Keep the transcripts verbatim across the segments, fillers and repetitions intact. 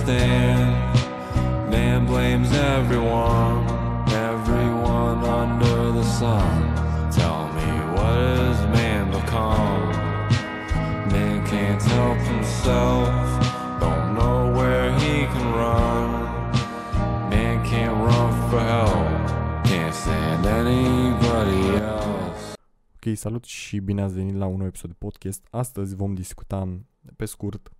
stand. Man blames everyone, everyone under the sun. Tell me, what is man become? Man can't help himself, don't know where he can run. Man can't run for help, can't stand anybody else. Ok, salut și bine ați venit la un nou episod de podcast. Astăzi vom discuta pe scurt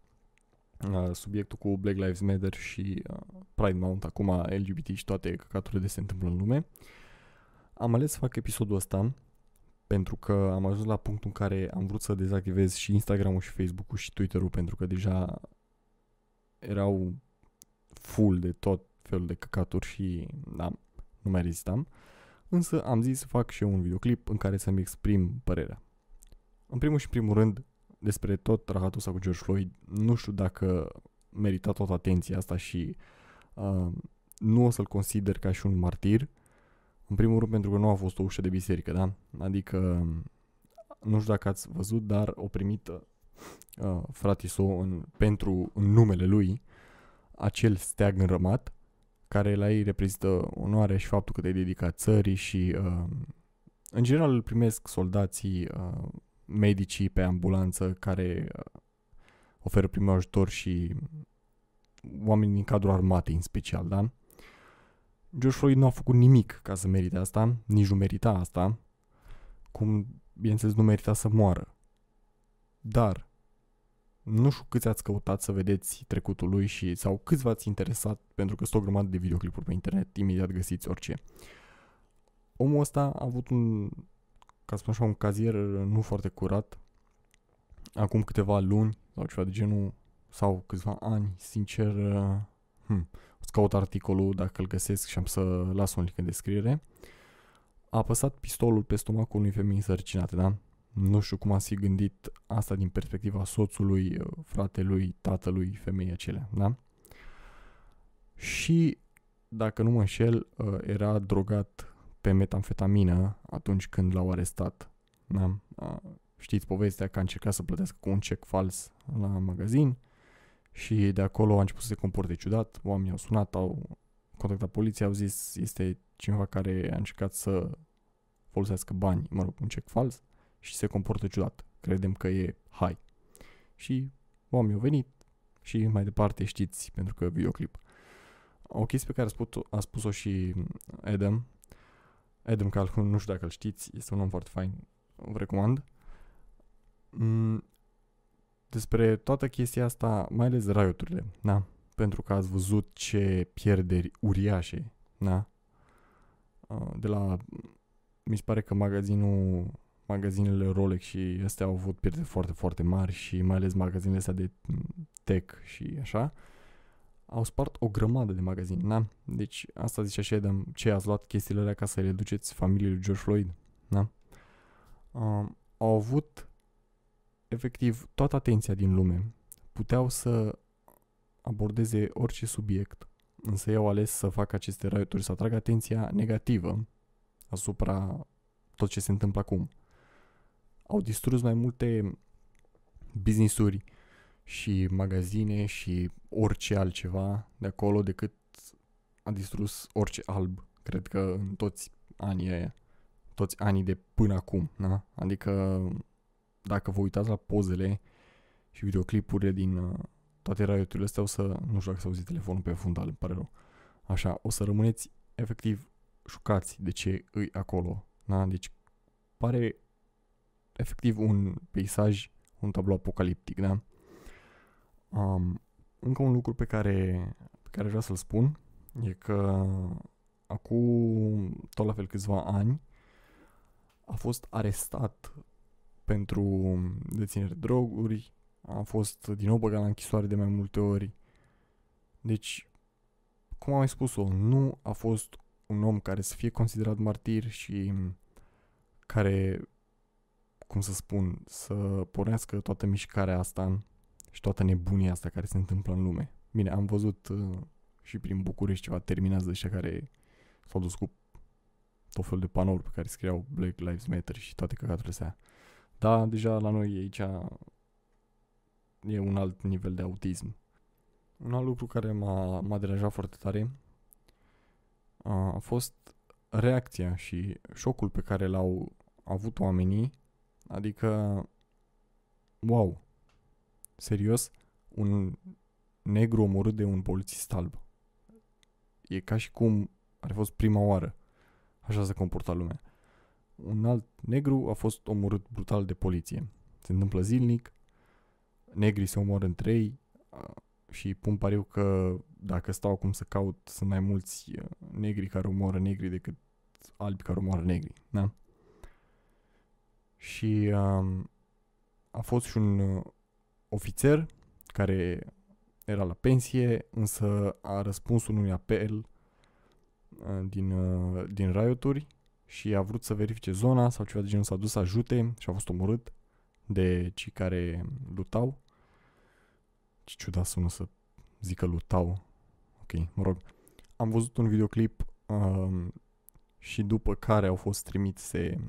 subiectul cu Black Lives Matter și Pride Month, acum L G B T și toate căcaturile de se întâmplă în lume. Am ales să fac episodul ăsta pentru că am ajuns la punctul în care am vrut să dezactivez și Instagram-ul și Facebook-ul și Twitter-ul, pentru că deja erau full de tot felul de căcaturi și da, nu mai rezistam. Însă am zis să fac și eu un videoclip în care să-mi exprim părerea. În primul și primul rând, despre tot rahatul ăsta cu George Floyd, nu știu dacă merita tot atenția asta și uh, nu o să-l consider ca și un martir. În primul rând pentru că nu a fost o ușă de biserică, da? Adică, nu știu dacă ați văzut, dar o primit uh, frate său în, pentru în numele lui acel steag înrămat, care la ei reprezintă onoarea și faptul că te-ai dedicat țării și uh, în general îl primesc soldații, uh, medicii pe ambulanță care oferă primul ajutor și oamenii din cadrul armatei în special, da? George Floyd nu a făcut nimic ca să merite asta, nici nu merita asta, cum, bineînțeles, nu merita să moară. Dar nu știu câți ați căutat să vedeți trecutul lui și sau câți v-ați interesat, pentru că sunt o grămadă de videoclipuri pe internet, imediat găsiți orice. Omul ăsta a avut un... ca să spun așa, un cazier nu foarte curat, acum câteva luni sau ceva de genul, sau câțiva ani, sincer, hmm, o să caut articolul dacă îl găsesc și am să las un link în descriere. A apăsat pistolul pe stomacul unei femei însărcinate, da? Nu știu cum a fi gândit asta din perspectiva soțului, fratelui, tatălui femeii acelea, da? Și, dacă nu mă înșel, era drogat pe metamfetamină atunci când l-au arestat. Da? Știți povestea că a încercat să plătească cu un cec fals la magazin și de acolo a început să se comporte ciudat. Oamenii au sunat, au contactat poliția, au zis este cineva care a încercat să folosească bani, mă rog, un cec fals și se comportă ciudat. Credem că e hai. Și oamenii au venit și mai departe știți, pentru că videoclip. O chestie pe care a spus-o, a spus-o și Adam, Adam Calhoun, nu știu dacă îl știți, este un om foarte fain, vă recomand. Despre toată chestia asta, mai ales rioturile, na? Pentru că ați văzut ce pierderi uriașe, na? De la, mi se pare că magazinul, magazinele Rolex și astea au avut pierderi foarte, foarte mari și mai ales magazinele astea de tech și așa. Au spart o grămadă de magazini, na? Deci asta zice așa, Adam, ce ați luat chestiile alea ca să le duceți familiei lui George Floyd, na? Um, au avut efectiv toată atenția din lume. Puteau să abordeze orice subiect, însă ei au ales să facă aceste rioturi, să atragă atenția negativă asupra tot ce se întâmplă acum. Au distrus mai multe business-uri și magazine și orice altceva de acolo decât a distrus orice alb, cred că în toți anii aia, toți anii de până acum, na? Adică dacă vă uitați la pozele și videoclipurile din toate raioturile astea, o să, nu știu dacă s-a auzit telefonul pe fundal, îmi pare rău, așa, o să rămâneți efectiv șocați de ce îi acolo, na? Deci pare efectiv un peisaj, un tablou apocaliptic, da? Um, încă un lucru pe care, pe care vreau să-l spun e că acum tot la fel câțiva ani a fost arestat pentru deținere de droguri, a fost din nou băgat la închisoare de mai multe ori. Deci, cum am mai spus-o, nu a fost un om care să fie considerat martir și care, cum să spun, să pornească toată mișcarea asta și toată nebunia asta care se întâmplă în lume. Bine, am văzut uh, și prin București ceva terminați de ăștia care s-au dus cu tot felul de panouri pe care scriau Black Lives Matter și toate căcaturile astea. Dar deja la noi aici e un alt nivel de autism. Un alt lucru care m-a, m-a deranjat foarte tare a fost reacția și șocul pe care l-au avut oamenii. Adică, wow, serios, un negru omorât de un polițist alb. E ca și cum ar fi fost prima oară. Așa se comporta lumea. Un alt negru a fost omorât brutal de poliție. Se întâmplă zilnic, negrii se omoră între ei și pun pariu că dacă stau acum să caut, sunt mai mulți negri care omoră negri decât albi care omoră negri. Da? Și um, a fost și un ofițer care era la pensie, însă a răspuns unui apel uh, din, uh, din rioturi și a vrut să verifice zona sau ceva de genul, s-a dus să ajute și a fost omorât de cei care lutau. Ce ciudat sună să zică lutau. Ok, mă rog. Am văzut un videoclip uh, și după care au fost trimise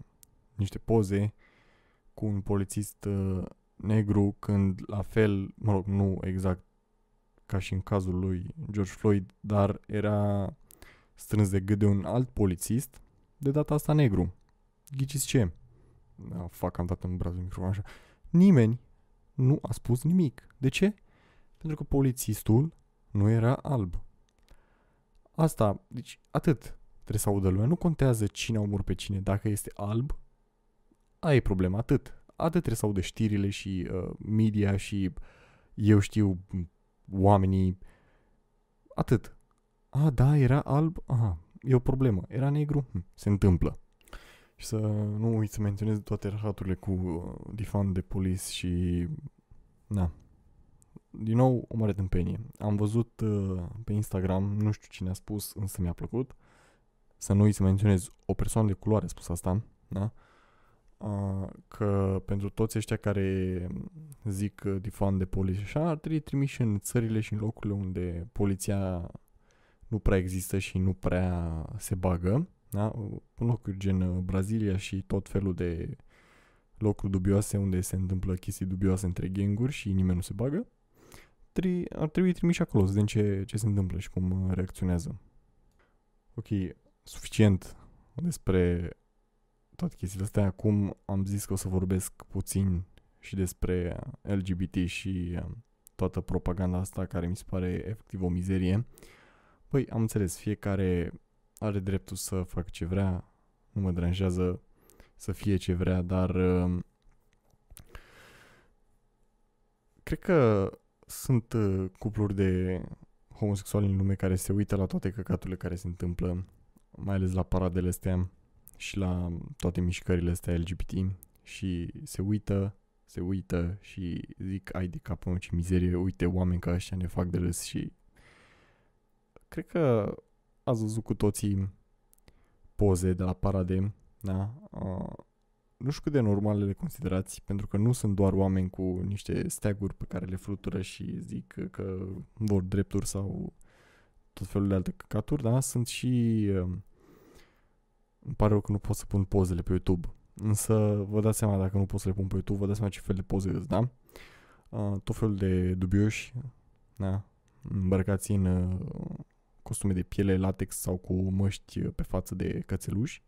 niște poze cu un polițist uh, negru când la fel, mă rog, nu exact ca și în cazul lui George Floyd, dar era strâns de gât de un alt polițist, de data asta negru. Ghiciți ce? Ah, fac, am dat în brazul microfon așa. Nimeni nu a spus nimic. De ce? Pentru că polițistul nu era alb. Asta, deci atât trebuie să audă lumea. Nu contează cine a omorât pe cine. Dacă este alb, aia e problema, atât. Atât trebuie să audă știrile și uh, media și eu știu oamenii. Atât. A, da, era alb. Aha, e o problemă. Era negru? Hm, se întâmplă. Și să nu uit să menționez toate rahaturile cu uh, defund de police și... Na. Din nou, o mare tâmpenie. Am văzut uh, pe Instagram, nu știu cine a spus, însă mi-a plăcut. Să nu uit să menționez, o persoană de culoare a spus asta, da? Uh, că pentru toți ăștia care zic uh, defund de police și așa, ar trebui trimiși în țările și în locurile unde poliția nu prea există și nu prea se bagă, da? În locuri gen Brazilia și tot felul de locuri dubioase unde se întâmplă chestii dubioase între ganguri și nimeni nu se bagă, tri- ar trebui trimiși acolo să vedem ce, ce se întâmplă și cum reacționează. Ok, suficient despre toate chestiile astea. Acum am zis că o să vorbesc puțin și despre L G B T și toată propaganda asta care mi se pare efectiv o mizerie. Păi, am înțeles, fiecare are dreptul să facă ce vrea, nu mă deranjează să fie ce vrea, dar cred că sunt cupluri de homosexuali în lume care se uită la toate căcaturile care se întâmplă, mai ales la paradele astea și la toate mișcările astea L G B T și se uită, se uită și zic, ai de capul meu, ce mizerie, uite oameni ca ăștia ne fac de râs și... Cred că ați văzut cu toții poze de la parade, da? Uh, nu știu cât de normale le considerați, pentru că nu sunt doar oameni cu niște steaguri pe care le flutură și zic că vor drepturi sau tot felul de alte căcaturi, da? Sunt și... Uh, îmi pare rău că nu pot să pun pozele pe YouTube, însă vă dați seama, dacă nu pot să le pun pe YouTube, vă dați seama ce fel de poze îți, da? Uh, tot felul de dubioși, da? Îmbrăcați în... Uh, costume de piele, latex sau cu măști pe față de cățeluși.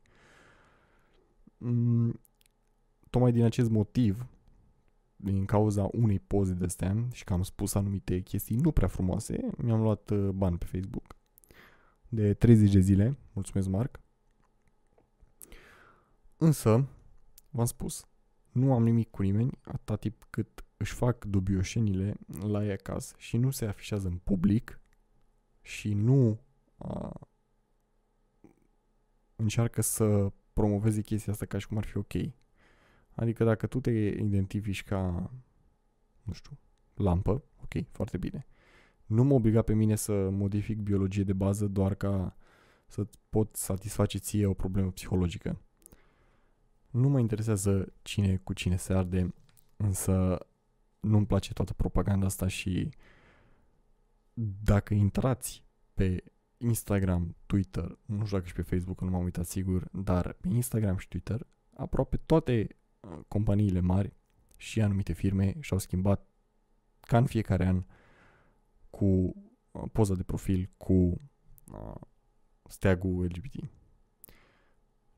Tocmai din acest motiv, din cauza unei poze de astea și că am spus anumite chestii nu prea frumoase, mi-am luat bani pe Facebook de treizeci de zile, mulțumesc Marc. Însă, v-am spus, nu am nimic cu nimeni atâta timp cât își fac dubioșenile la ei acasă și nu se afișează în public și nu uh, încearcă să promoveze chestia asta ca și cum ar fi ok. Adică dacă tu te identifici ca, nu știu, lampă, ok, foarte bine. Nu m-a obligat pe mine să modific biologie de bază doar ca să pot satisface ție o problemă psihologică. Nu mă interesează cine cu cine se arde, însă nu-mi place toată propaganda asta și... Dacă intrați pe Instagram, Twitter, nu știu dacă și pe Facebook, nu m-am uitat sigur, dar pe Instagram și Twitter, aproape toate companiile mari și anumite firme și-au schimbat, ca în fiecare an, cu poza de profil cu steagul L G B T.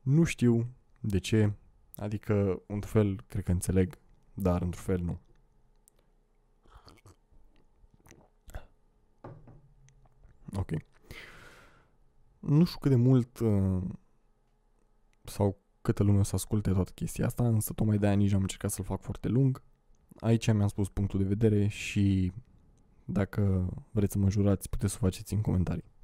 Nu știu de ce, adică într-un fel cred că înțeleg, dar într-un fel nu. Ok. Nu știu cât de mult uh, sau câtă lume o să asculte toată chestia asta, însă tocmai de aia nici am încercat să-l fac foarte lung. Aici mi-am spus punctul de vedere și dacă vreți să mă jurați, puteți să o faceți în comentarii.